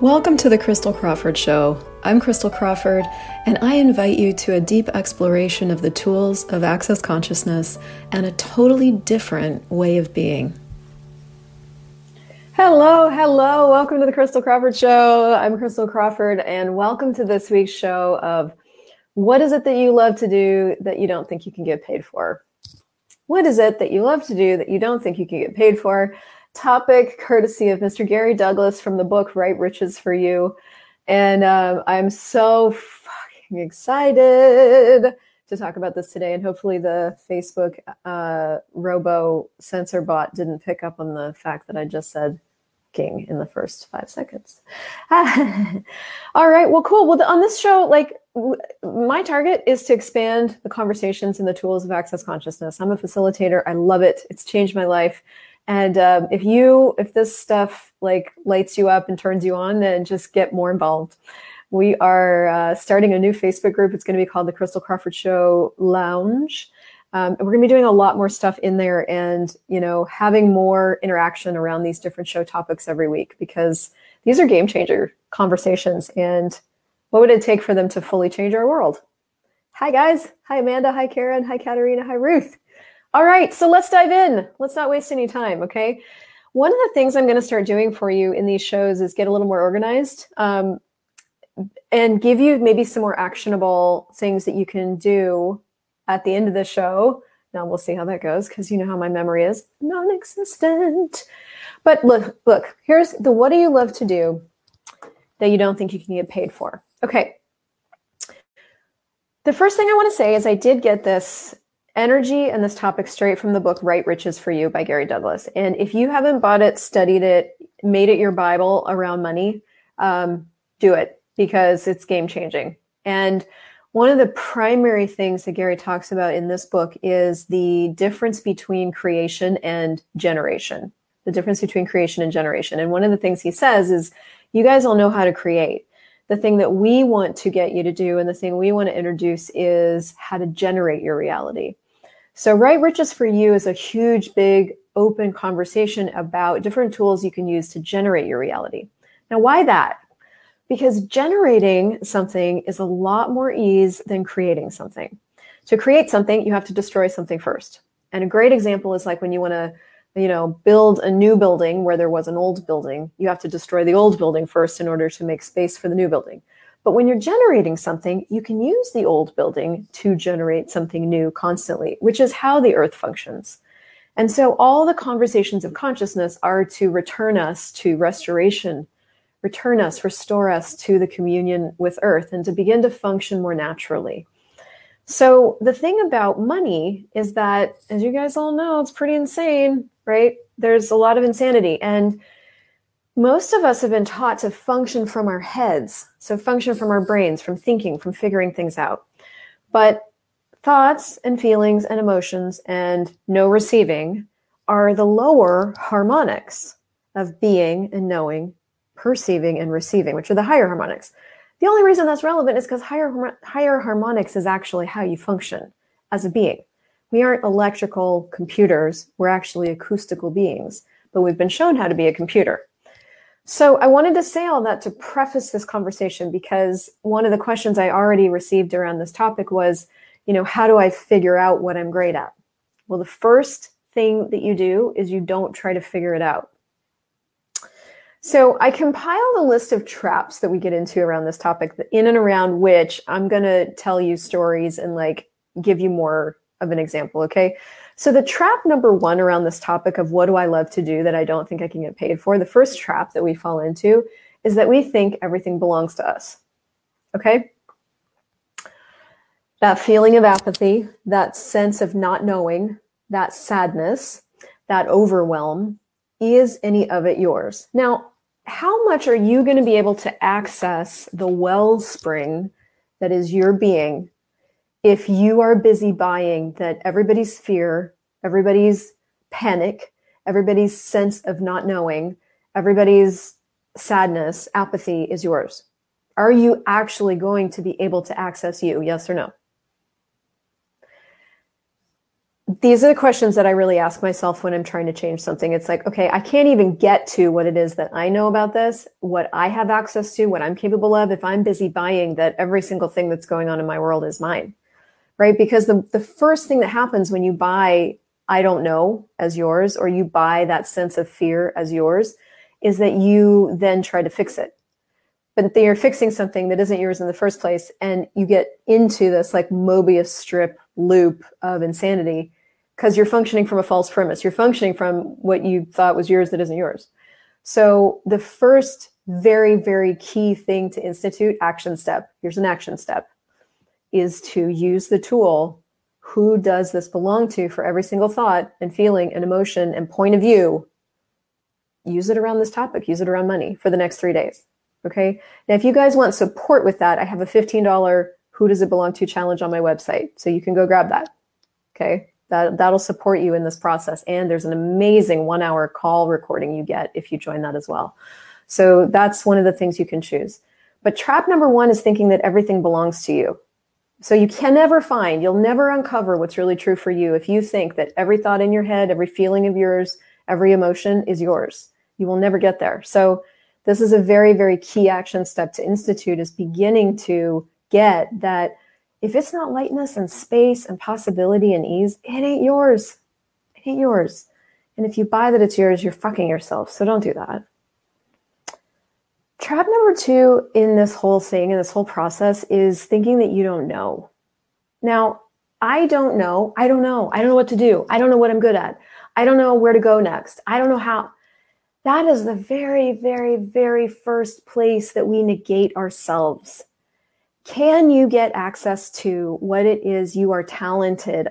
Welcome to the Christel Crawford Show. I'm Christel Crawford, and I invite you to a deep exploration of the tools of Access Consciousness and a totally different way of being. Hello. Welcome to the Christel Crawford Show. I'm Christel Crawford, and welcome to this week's show of what is it that you love to do that you don't think you can get paid for? What is it that you love to do that you don't think you can get paid for? Topic courtesy of Mr. Gary Douglas from the book Right Riches for You. And I'm so fucking excited to talk about this today. And hopefully the Facebook robo censor bot didn't pick up on the fact that I just said king in the first 5 seconds. All right. Well, cool. Well, on this show, my target is to expand the conversations and the tools of Access Consciousness. I'm a facilitator. I love it. It's changed my life. And if this stuff lights you up and turns you on, then just get more involved. We are starting a new Facebook group. It's going to be called the Christel Crawford Show Lounge. And we're going to be doing a lot more stuff in there and, having more interaction around these different show topics every week, because these are game changer conversations. And what would it take for them to fully change our world? Hi, guys. Hi, Amanda. Hi, Karen. Hi, Katarina. Hi, Ruth. All right, so let's dive in. Let's not waste any time, okay? One of the things I'm going to start doing for you in these shows is get a little more organized and give you maybe some more actionable things that you can do at the end of the show. Now we'll see how that goes, because you know how my memory is non-existent. But look, here's the what do you love to do that you don't think you can get paid for? Okay. The first thing I want to say is I did get this energy and this topic straight from the book Right Riches for You by Gary Douglas. And if you haven't bought it, studied it, made it your Bible around money, do it, because it's game changing. And one of the primary things that Gary talks about in this book is the difference between creation and generation. And one of the things he says is, you guys all know how to create. The thing that we want to get you to do and the thing we want to introduce is how to generate your reality. So Right Riches for You is a huge, big, open conversation about different tools you can use to generate your reality. Now, why that? Because generating something is a lot more ease than creating something. To create something, you have to destroy something first. And a great example is like when you want to, build a new building where there was an old building, you have to destroy the old building first in order to make space for the new building. But when you're generating something, you can use the old building to generate something new constantly, which is how the earth functions. And so all the conversations of consciousness are to return us to restoration, restore us to the communion with earth and to begin to function more naturally. So the thing about money is that, as you guys all know, it's pretty insane, right? There's a lot of insanity. And most of us have been taught to function from our heads. So function from our brains, from thinking, from figuring things out. But thoughts and feelings and emotions and no receiving are the lower harmonics of being and knowing, perceiving and receiving, which are the higher harmonics. The only reason that's relevant is because higher harmonics is actually how you function as a being. We aren't electrical computers. We're actually acoustical beings, but we've been shown how to be a computer. So I wanted to say all that to preface this conversation, because one of the questions I already received around this topic was, how do I figure out what I'm great at? Well, the first thing that you do is you don't try to figure it out. So I compiled a list of traps that we get into around this topic, in and around which I'm going to tell you stories and give you more of an example. Okay. So the trap number one around this topic of what do I love to do that I don't think I can get paid for? The first trap that we fall into is that we think everything belongs to us. Okay. That feeling of apathy, that sense of not knowing, that sadness, that overwhelm. Is any of it yours? Now, how much are you going to be able to access the wellspring that is your being if you are busy buying that everybody's fear, everybody's panic, everybody's sense of not knowing, everybody's sadness, apathy is yours? Are you actually going to be able to access you? Yes or no? these are the questions that I really ask myself when I'm trying to change something. It's like, okay, I can't even get to what it is that I know about this, what I have access to, what I'm capable of, if I'm busy buying that every single thing that's going on in my world is mine, right? Because the first thing that happens when you buy, I don't know, as yours, or you buy that sense of fear as yours, is that you then try to fix it. But you're fixing something that isn't yours in the first place. And you get into this like Mobius strip loop of insanity, because you're functioning from a false premise. You're functioning from what you thought was yours that isn't yours. So the first very, very key thing to institute, action step, here's an action step, is to use the tool, who does this belong to, for every single thought and feeling and emotion and point of view. Use it around this topic, use it around money for the next 3 days. Okay. Now, if you guys want support with that, I have a $15 Who Does It Belong To challenge on my website. So you can go grab that. Okay. That'll support you in this process. And there's an amazing 1 hour call recording you get if you join that as well. So that's one of the things you can choose. But trap number one is thinking that everything belongs to you. So you can never find, you'll never uncover what's really true for you if you think that every thought in your head, every feeling of yours, every emotion is yours. You will never get there. So this is a very, very key action step to institute, is beginning to get that if it's not lightness and space and possibility and ease, it ain't yours. It ain't yours. And if you buy that it's yours, you're fucking yourself. So don't do that. Trap number two in this whole thing, in this whole process, is thinking that you don't know. Now, I don't know. I don't know. I don't know what to do. I don't know what I'm good at. I don't know where to go next. I don't know how. That is the very, very, very first place that we negate ourselves. Can you get access to what it is you are talented,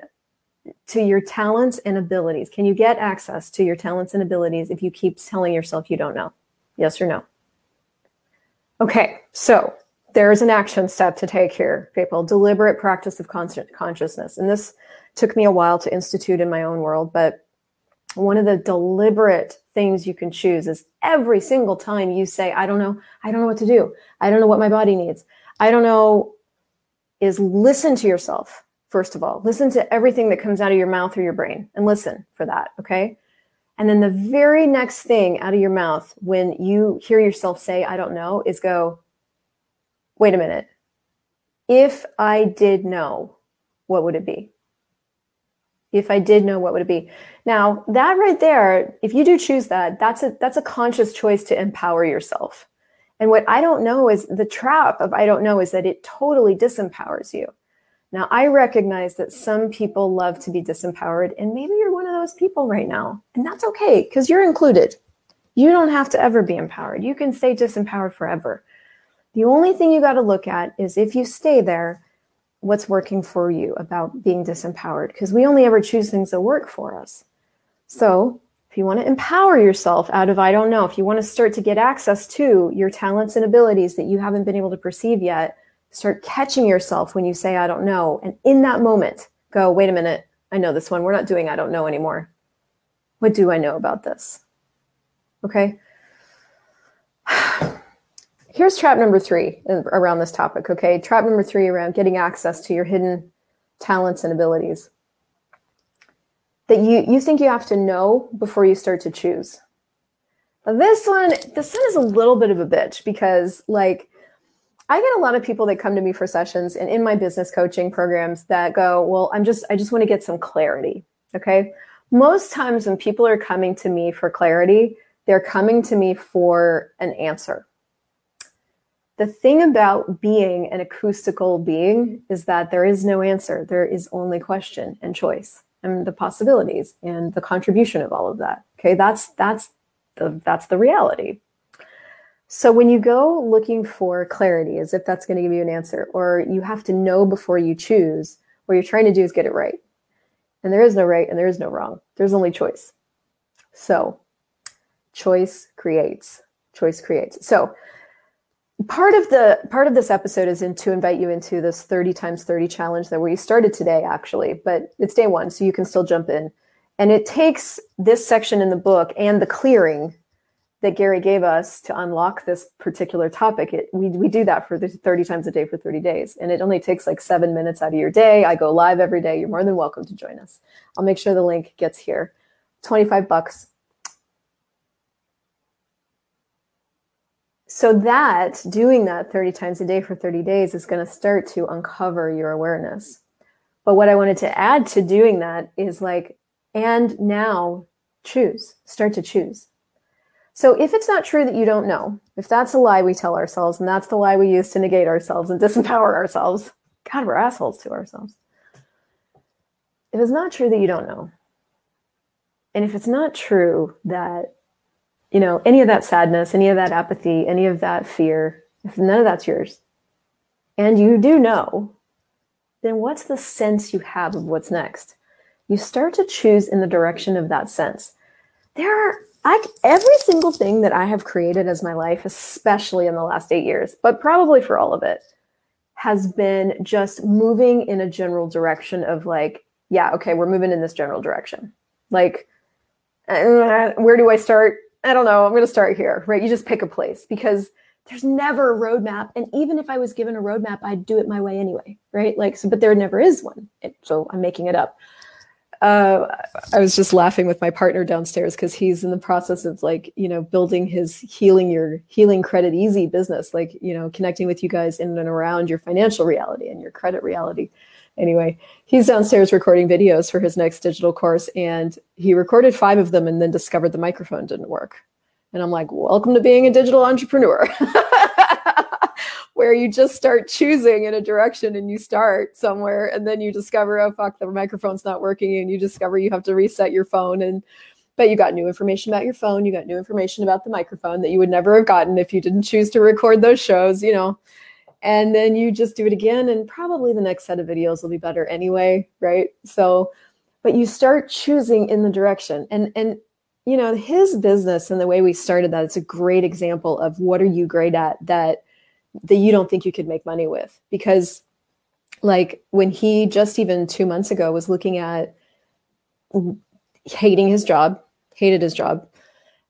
to your talents and abilities? Can you get access to your talents and abilities if you keep telling yourself you don't know? Yes or no? Okay, so there's an action step to take here, people. Deliberate practice of consciousness. And this took me a while to institute in my own world, but one of the deliberate things you can choose is every single time you say, I don't know what to do, I don't know what my body needs, I don't know, is listen to yourself, first of all. Listen to everything that comes out of your mouth or your brain and listen for that, okay? And then the very next thing out of your mouth when you hear yourself say, I don't know, is go, wait a minute. If I did know, what would it be? If I did know, what would it be? Now, that right there, if you do choose that, that's a conscious choice to empower yourself. And what I don't know is, the trap of I don't know is that it totally disempowers you. Now, I recognize that some people love to be disempowered, and maybe you're one of those people right now. And that's okay, because you're included. You don't have to ever be empowered. You can stay disempowered forever. The only thing you got to look at is, if you stay there, what's working for you about being disempowered, because we only ever choose things that work for us. So if you want to empower yourself out of I don't know, if you want to start to get access to your talents and abilities that you haven't been able to perceive yet, start catching yourself when you say I don't know. And in that moment, go, wait a minute, I know this one. We're not doing I don't know anymore. What do I know about this? Okay. Here's trap number three around this topic, okay? Trap number three around getting access to your hidden talents and abilities. That you think you have to know before you start to choose. Now this one is a little bit of a bitch, because like I get a lot of people that come to me for sessions and in my business coaching programs that go, well, I just want to get some clarity, okay? Most times when people are coming to me for clarity, they're coming to me for an answer. The thing about being an acoustical being is that there is no answer. There is only question and choice and the possibilities and the contribution of all of that. Okay, that's the reality. So when you go looking for clarity as if that's going to give you an answer, or you have to know before you choose, what you're trying to do is get it right. And there is no right and there is no wrong. There's only choice. So choice creates. Choice creates. So part of this episode is to invite you into this 30 times 30 challenge that we started today, actually, but it's day one, so you can still jump in. And it takes this section in the book and the clearing that Gary gave us to unlock this particular topic, we do that for 30 times a day for 30 days. And it only takes like 7 minutes out of your day. I go live every day. You're more than welcome to join us. I'll make sure the link gets here. $25. So that doing that 30 times a day for 30 days is going to start to uncover your awareness. But what I wanted to add to doing that is like, and now choose, start to choose. So if it's not true that you don't know, if that's a lie we tell ourselves, and that's the lie we use to negate ourselves and disempower ourselves, God, we're assholes to ourselves. If it's not true that you don't know, and if it's not true that, you know, any of that sadness, any of that apathy, any of that fear, if none of that's yours, and you do know, then what's the sense you have of what's next? You start to choose in the direction of that sense. Every single thing that I have created as my life, especially in the last 8 years, but probably for all of it, has been just moving in a general direction of like, yeah, okay, we're moving in this general direction. Like, where do I start? I don't know. I'm going to start here, right? You just pick a place because there's never a roadmap. And even if I was given a roadmap, I'd do it my way anyway, right? Like, so, but there never is one. So I'm making it up. I was just laughing with my partner downstairs because he's in the process of like, you know, building his healing credit easy business, like, you know, connecting with you guys in and around your financial reality and your credit reality. Anyway, he's downstairs recording videos for his next digital course, and he recorded 5 of them and then discovered the microphone didn't work. And I'm like, welcome to being a digital entrepreneur. Where you just start choosing in a direction and you start somewhere and then you discover, oh, fuck, the microphone's not working, and you discover you have to reset your phone. But you got new information about your phone. You got new information about the microphone that you would never have gotten if you didn't choose to record those shows, you know. And then you just do it again, and probably the next set of videos will be better anyway, right? So, but you start choosing in the direction. And you know, his business and the way we started that, it's a great example of what are you great at that you don't think you could make money with. Because like when he just even 2 months ago was looking at hated his job. It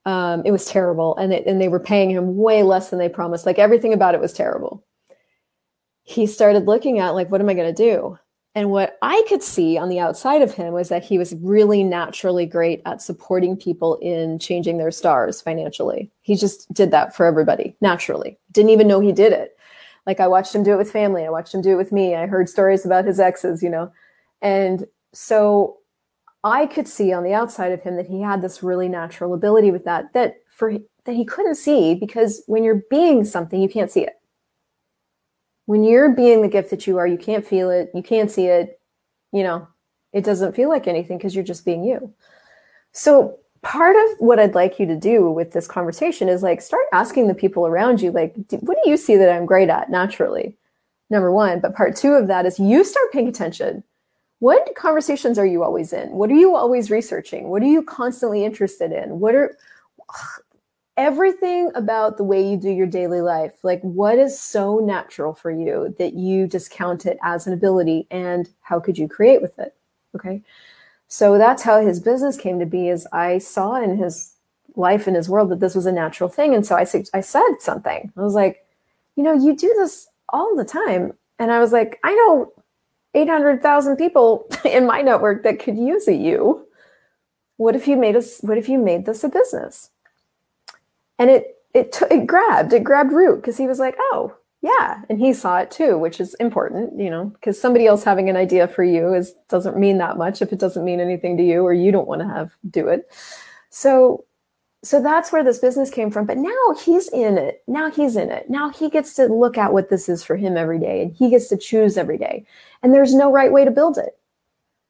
was terrible. And they were paying him way less than they promised. Like everything about it was terrible. He started looking at like, what am I going to do? And what I could see on the outside of him was that he was really naturally great at supporting people in changing their stars financially. He just did that for everybody naturally. Didn't even know he did it. Like I watched him do it with family. I watched him do it with me. I heard stories about his exes, you know. And so I could see on the outside of him that he had this really natural ability with that he couldn't see, because when you're being something, you can't see it. When you're being the gift that you are, you can't feel it. You can't see it. You know, it doesn't feel like anything because you're just being you. So part of what I'd like you to do with this conversation is like, start asking the people around you, like, what do you see that I'm great at naturally? Number one. But part two of that is you start paying attention. What conversations are you always in? What are you always researching? What are you constantly interested in? Everything about the way you do your daily life, like what is so natural for you that you discount it as an ability, and how could you create with it? Okay. So that's how his business came to be, is I saw in his life, in his world, that this was a natural thing. And so I said something. I was like, you know, you do this all the time. And I was like, I know 800,000 people in my network that could use a you. What if you made this a business? And it grabbed root, because he was like, oh, yeah. And he saw it too, which is important, you know, because somebody else having an idea for you doesn't mean that much if it doesn't mean anything to you, or you don't want to do it. So that's where this business came from. But now he's in it. Now he gets to look at what this is for him every day, and he gets to choose every day. And there's no right way to build it.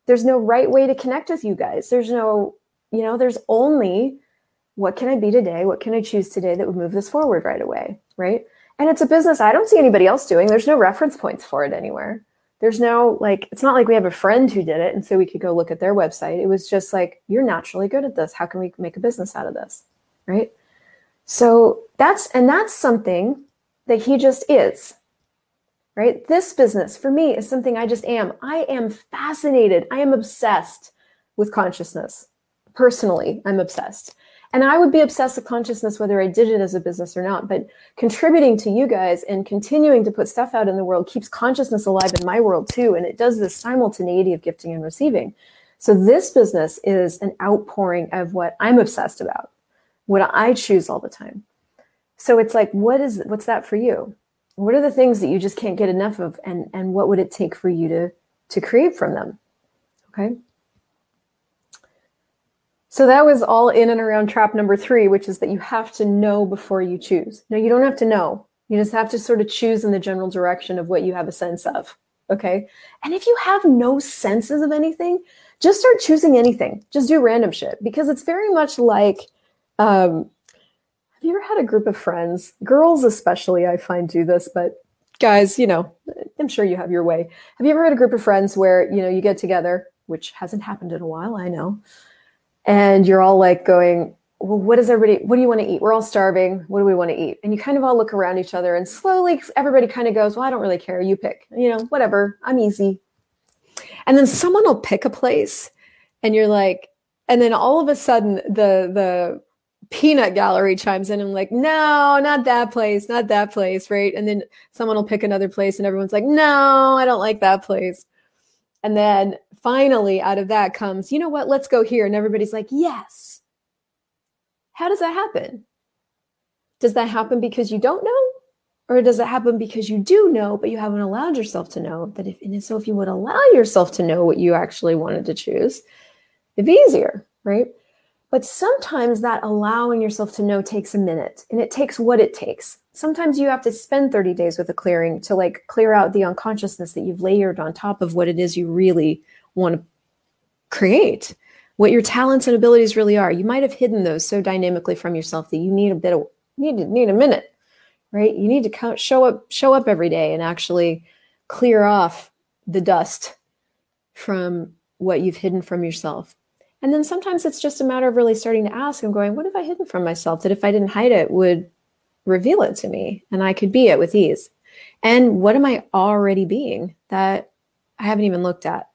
There's no right way to connect with you guys. There's no, you know, there's only, what can I be today? What can I choose today that would move this forward right away, right? And it's a business I don't see anybody else doing. There's no reference points for it anywhere. There's no, like, it's not like we have a friend who did it and so we could go look at their website. It was just like, you're naturally good at this. How can we make a business out of this, right? So that's something that he just is, right? This business for me is something I just am. I am fascinated. I am obsessed with consciousness. Personally, I'm obsessed. And I would be obsessed with consciousness, whether I did it as a business or not. But contributing to you guys and continuing to put stuff out in the world keeps consciousness alive in my world too. And it does this simultaneity of gifting and receiving. So this business is an outpouring of what I'm obsessed about, what I choose all the time. So it's like, what's that for you? What are the things that you just can't get enough of? And what would it take for you to create from them? Okay. So that was all in and around trap number 3, which is that you have to know before you choose. No, you don't have to know. You just have to sort of choose in the general direction of what you have a sense of. Okay. And if you have no senses of anything, just start choosing anything. Just do random shit, because it's very much like, have you ever had a group of friends, girls especially, I find do this, but guys, you know, I'm sure you have your way. Have you ever had a group of friends where, you know, you get together, which hasn't happened in a while, I know. And you're all like going, well, what do you want to eat? We're all starving. What do we want to eat? And you kind of all look around each other, and slowly everybody kind of goes, well, I don't really care. You pick, you know, whatever. I'm easy. And then someone will pick a place, and you're like, and then all of a sudden the peanut gallery chimes in and I'm like, no, not that place, right? And then someone will pick another place, and everyone's like, no, I don't like that place. And then finally out of that comes, you know what, let's go here. And everybody's like, yes. How does that happen? Does that happen because you don't know? Or does it happen because you do know, but you haven't allowed yourself to know? So if you would allow yourself to know what you actually wanted to choose, it'd be easier, right? But sometimes that allowing yourself to know takes a minute, and it takes what it takes. Sometimes you have to spend 30 days with a clearing to like clear out the unconsciousness that you've layered on top of what it is you really want to create, what your talents and abilities really are. You might have hidden those so dynamically from yourself that you need a minute, right? You need to show up every day and actually clear off the dust from what you've hidden from yourself. And then sometimes it's just a matter of really starting to ask and going, what have I hidden from myself that if I didn't hide it would reveal it to me and I could be it with ease? And what am I already being that I haven't even looked at?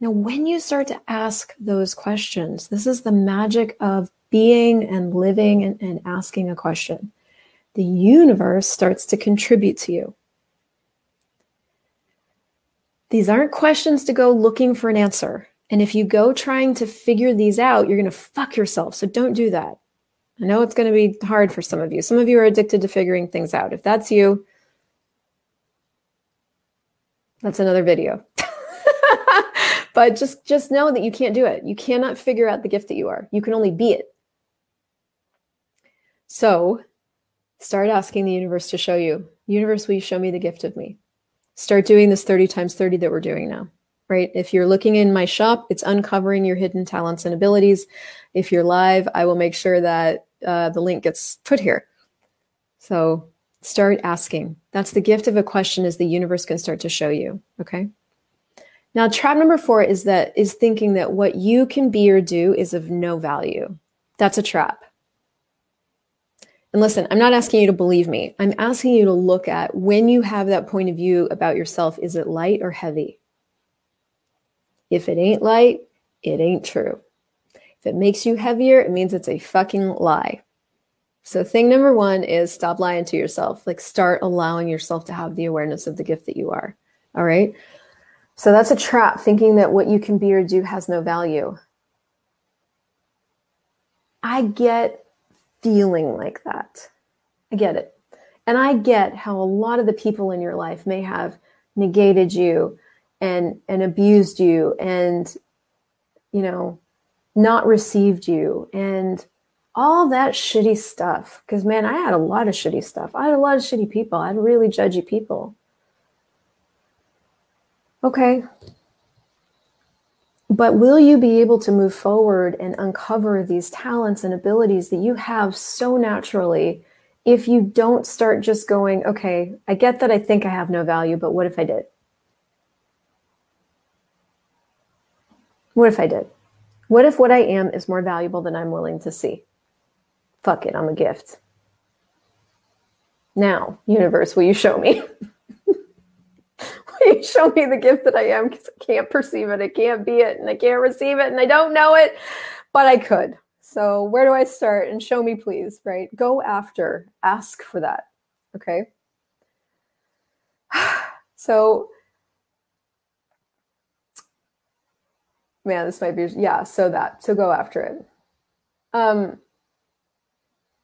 Now, when you start to ask those questions, this is the magic of being and living and asking a question. The universe starts to contribute to you. These aren't questions to go looking for an answer. And if you go trying to figure these out, you're going to fuck yourself. So don't do that. I know it's going to be hard for some of you. Some of you are addicted to figuring things out. If that's you, that's another video. But just know that you can't do it. You cannot figure out the gift that you are. You can only be it. So start asking the universe to show you. Universe, will you show me the gift of me? Start doing this 30 times 30 that we're doing now. Right? If you're looking in my shop, it's uncovering your hidden talents and abilities. If you're live, I will make sure that the link gets put here. So start asking. That's the gift of a question, is the universe can start to show you. Okay. Now, trap number 4 is thinking that what you can be or do is of no value. That's a trap. And listen, I'm not asking you to believe me. I'm asking you to look at, when you have that point of view about yourself, is it light or heavy? If it ain't light, it ain't true. If it makes you heavier, it means it's a fucking lie. So thing number 1 is stop lying to yourself. Like, start allowing yourself to have the awareness of the gift that you are. All right. So that's a trap, thinking that what you can be or do has no value. I get feeling like that. I get it. And I get how a lot of the people in your life may have negated you and abused you and, you know, not received you and all that shitty stuff. Because, man, I had a lot of shitty stuff. I had a lot of shitty people. I had really judgy people. Okay. But will you be able to move forward and uncover these talents and abilities that you have so naturally if you don't start just going, okay, I get that I think I have no value, but what if I did? What if I did? What if what I am is more valuable than I'm willing to see? Fuck it, I'm a gift. Now, universe, will you show me? Will you show me the gift that I am? Because I can't perceive it, I can't be it, and I can't receive it, and I don't know it, but I could. So where do I start? And show me, please, right? Go after, ask for that, okay? So, man, this might be, yeah, so that, so go after it.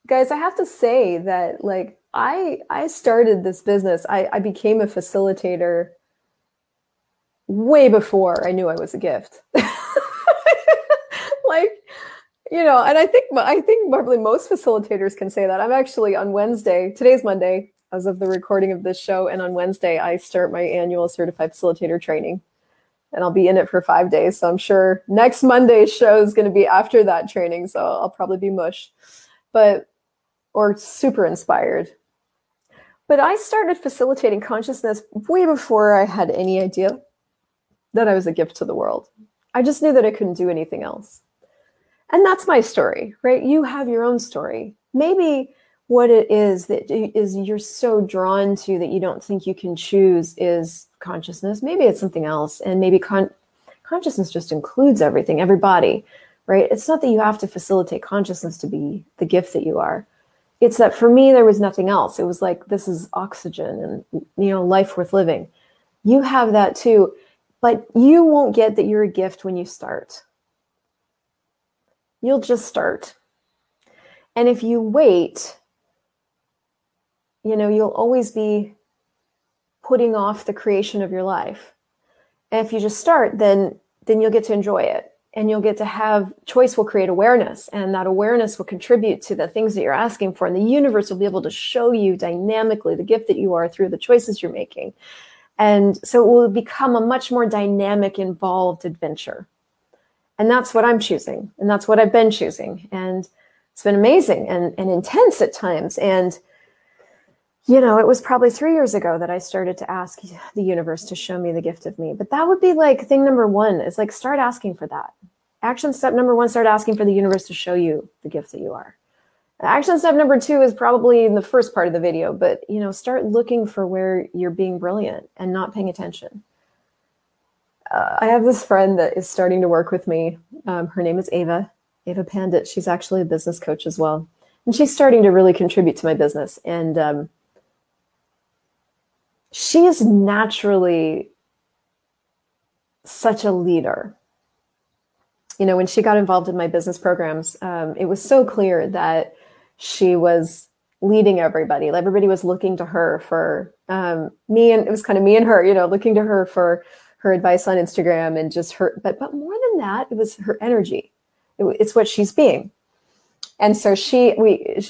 Guys, I have to say that, like, I started this business. I became a facilitator way before I knew I was a gift. Like, you know, and I think probably most facilitators can say that. I'm actually on Wednesday, today's Monday, as of the recording of this show. And on Wednesday, I start my annual certified facilitator training, and I'll be in it for 5 days. So I'm sure next Monday's show is going to be after that training. So I'll probably be mush, but, or super inspired. But I started facilitating consciousness way before I had any idea that I was a gift to the world. I just knew that I couldn't do anything else. And that's my story, right? You have your own story. Maybe what it is that is you're so drawn to that you don't think you can choose is consciousness. Maybe it's something else. And maybe consciousness just includes everything, everybody, right? It's not that you have to facilitate consciousness to be the gift that you are. It's that for me, there was nothing else. It was like, this is oxygen and, you know, life worth living. You have that too, but you won't get that you're a gift when you start. You'll just start. And if you wait, you know, you'll always be putting off the creation of your life. And if you just start, then you'll get to enjoy it. And you'll get to have, choice will create awareness, and that awareness will contribute to the things that you're asking for. And the universe will be able to show you dynamically the gift that you are through the choices you're making. And so it will become a much more dynamic, involved adventure. And that's what I'm choosing. And that's what I've been choosing. And it's been amazing and intense at times. And, you know, it was probably 3 years ago that I started to ask the universe to show me the gift of me. But that would be like thing number one, is like, start asking for that. Action step number one, start asking for the universe to show you the gift that you are. Action step number two is probably in the first part of the video, but, you know, start looking for where you're being brilliant and not paying attention. I have this friend that is starting to work with me. Her name is Ava Pandit. She's actually a business coach as well. And she's starting to really contribute to my business. And, she is naturally such a leader. You know, when she got involved in my business programs, it was so clear that she was leading everybody. Everybody was looking to her for me, and it was kind of me and her, you know, looking to her for her advice on Instagram and just her. But more than that, it was her energy. It's what she's being. And so she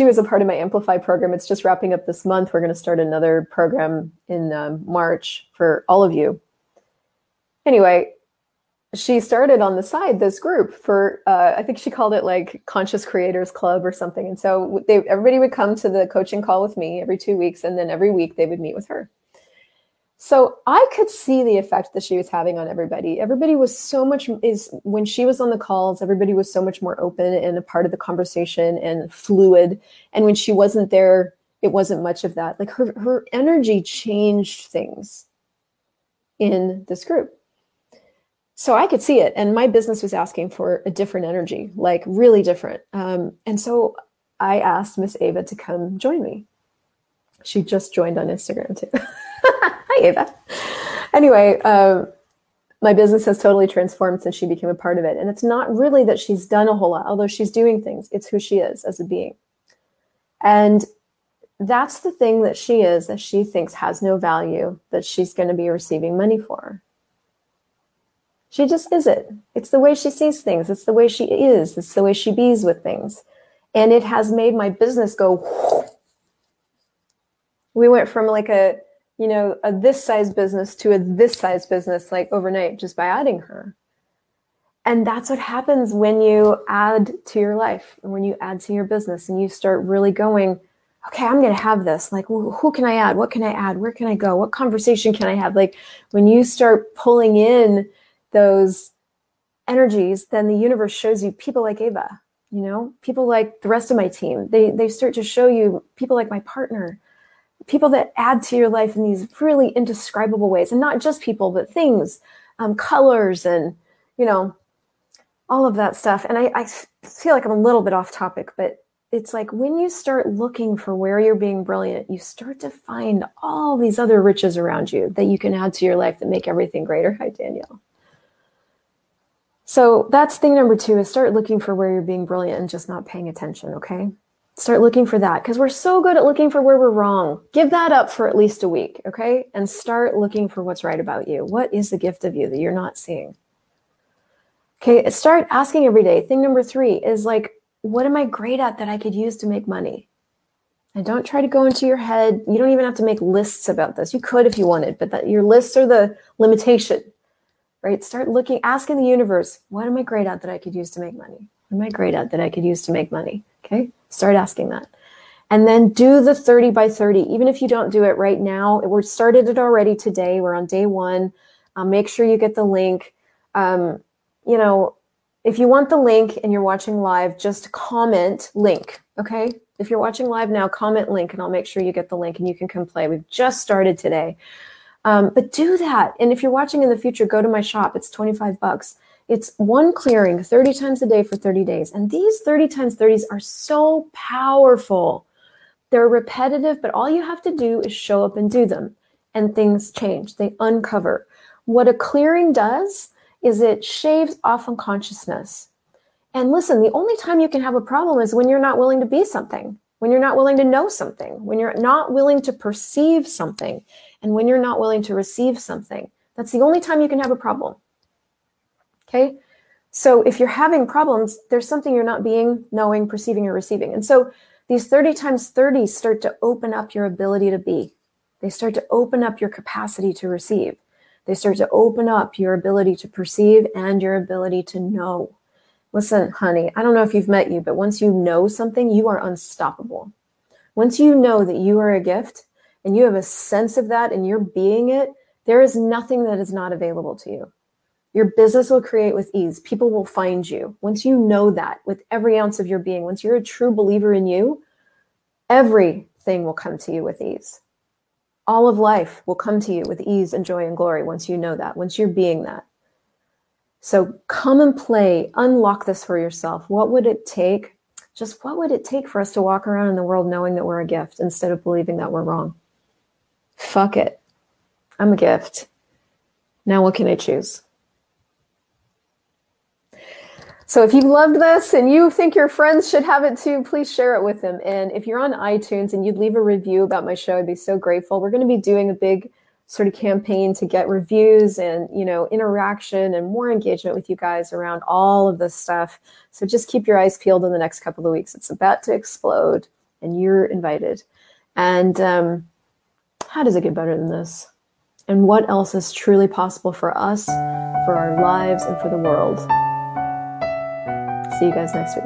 was a part of my Amplify program. It's just wrapping up this month. We're going to start another program in March for all of you. Anyway, she started on the side this group for, I think she called it like Conscious Creators Club or something. And so everybody would come to the coaching call with me every 2 weeks. And then every week they would meet with her. So I could see the effect that she was having on everybody. Everybody was when she was on the calls, everybody was so much more open and a part of the conversation and fluid. And when she wasn't there, it wasn't much of that. Like her energy changed things in this group. So I could see it. And my business was asking for a different energy, like really different. And so I asked Miss Ava to come join me. She just joined on Instagram too. Hi, Ava. Anyway, my business has totally transformed since she became a part of it. And it's not really that she's done a whole lot, although she's doing things. It's who she is as a being. And that's the thing that she is, that she thinks has no value, that she's going to be receiving money for. She just is it. It's the way she sees things. It's the way she is. It's the way she bees with things. And it has made my business go whoosh. We went from like a this size business to a this size business, like overnight, just by adding her. And that's what happens when you add to your life and when you add to your business and you start really going, okay, I'm going to have this. Like, who can I add? What can I add? Where can I go? What conversation can I have? Like when you start pulling in those energies, then the universe shows you people like Ava, you know, people like the rest of my team. They start to show you people like my partner. People that add to your life in these really indescribable ways, and not just people, but things, colors, and, you know, all of that stuff. And I feel like I'm a little bit off topic, but it's like when you start looking for where you're being brilliant, you start to find all these other riches around you that you can add to your life that make everything greater. Hi, Danielle. So that's thing number two, is start looking for where you're being brilliant and just not paying attention, okay? Start looking for that, because we're so good at looking for where we're wrong. Give that up for at least a week, okay? And start looking for what's right about you. What is the gift of you that you're not seeing? Okay, start asking every day. Thing number three is like, what am I great at that I could use to make money? And don't try to go into your head. You don't even have to make lists about this. You could if you wanted, but that your lists are the limitation, right? Start looking, asking the universe, what am I great at that I could use to make money? What am I great at that I could use to make money? Okay, start asking that. And then do the 30 by 30. Even if you don't do it right now, we started it already today. We're on day one. Make sure you get the link. You know, if you want the link and you're watching live, just comment link, okay? If you're watching live now, comment link, and I'll make sure you get the link and you can come play. We've just started today. But do that. And if you're watching in the future, go to my shop. It's $25. It's one clearing 30 times a day for 30 days. And these 30 times 30s are so powerful. They're repetitive, but all you have to do is show up and do them. And things change. They uncover. What a clearing does is it shaves off unconsciousness. And listen, the only time you can have a problem is when you're not willing to be something, when you're not willing to know something, when you're not willing to perceive something, and when you're not willing to receive something. That's the only time you can have a problem, okay? So if you're having problems, there's something you're not being, knowing, perceiving, or receiving. And so these 30 times 30 start to open up your ability to be. They start to open up your capacity to receive. They start to open up your ability to perceive and your ability to know. Listen, honey, I don't know if you've met you, but once you know something, you are unstoppable. Once you know that you are a gift and you have a sense of that and you're being it, there is nothing that is not available to you. Your business will create with ease. People will find you. Once you know that with every ounce of your being, once you're a true believer in you, everything will come to you with ease. All of life will come to you with ease and joy and glory once you know that, once you're being that. So come and play, unlock this for yourself. What would it take? Just what would it take for us to walk around in the world knowing that we're a gift instead of believing that we're wrong? Fuck it. I'm a gift. Now what can I choose? So if you loved this and you think your friends should have it too, please share it with them. And if you're on iTunes and you'd leave a review about my show, I'd be so grateful. We're going to be doing a big sort of campaign to get reviews and, you know, interaction and more engagement with you guys around all of this stuff. So just keep your eyes peeled in the next couple of weeks. It's about to explode and you're invited. And how does it get better than this? And what else is truly possible for us, for our lives, and for the world? See you guys next week.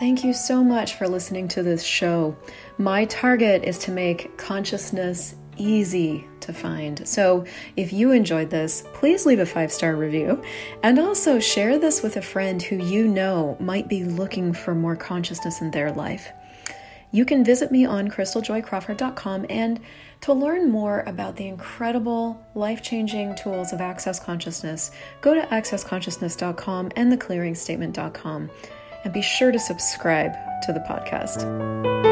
Thank you so much for listening to this show. My target is to make consciousness easy to find. So if you enjoyed this, please leave a 5-star review and also share this with a friend who you know might be looking for more consciousness in their life. You can visit me on ChristelJoyCrawford.com and to learn more about the incredible life-changing tools of Access Consciousness, go to accessconsciousness.com and theclearingstatement.com, and be sure to subscribe to the podcast.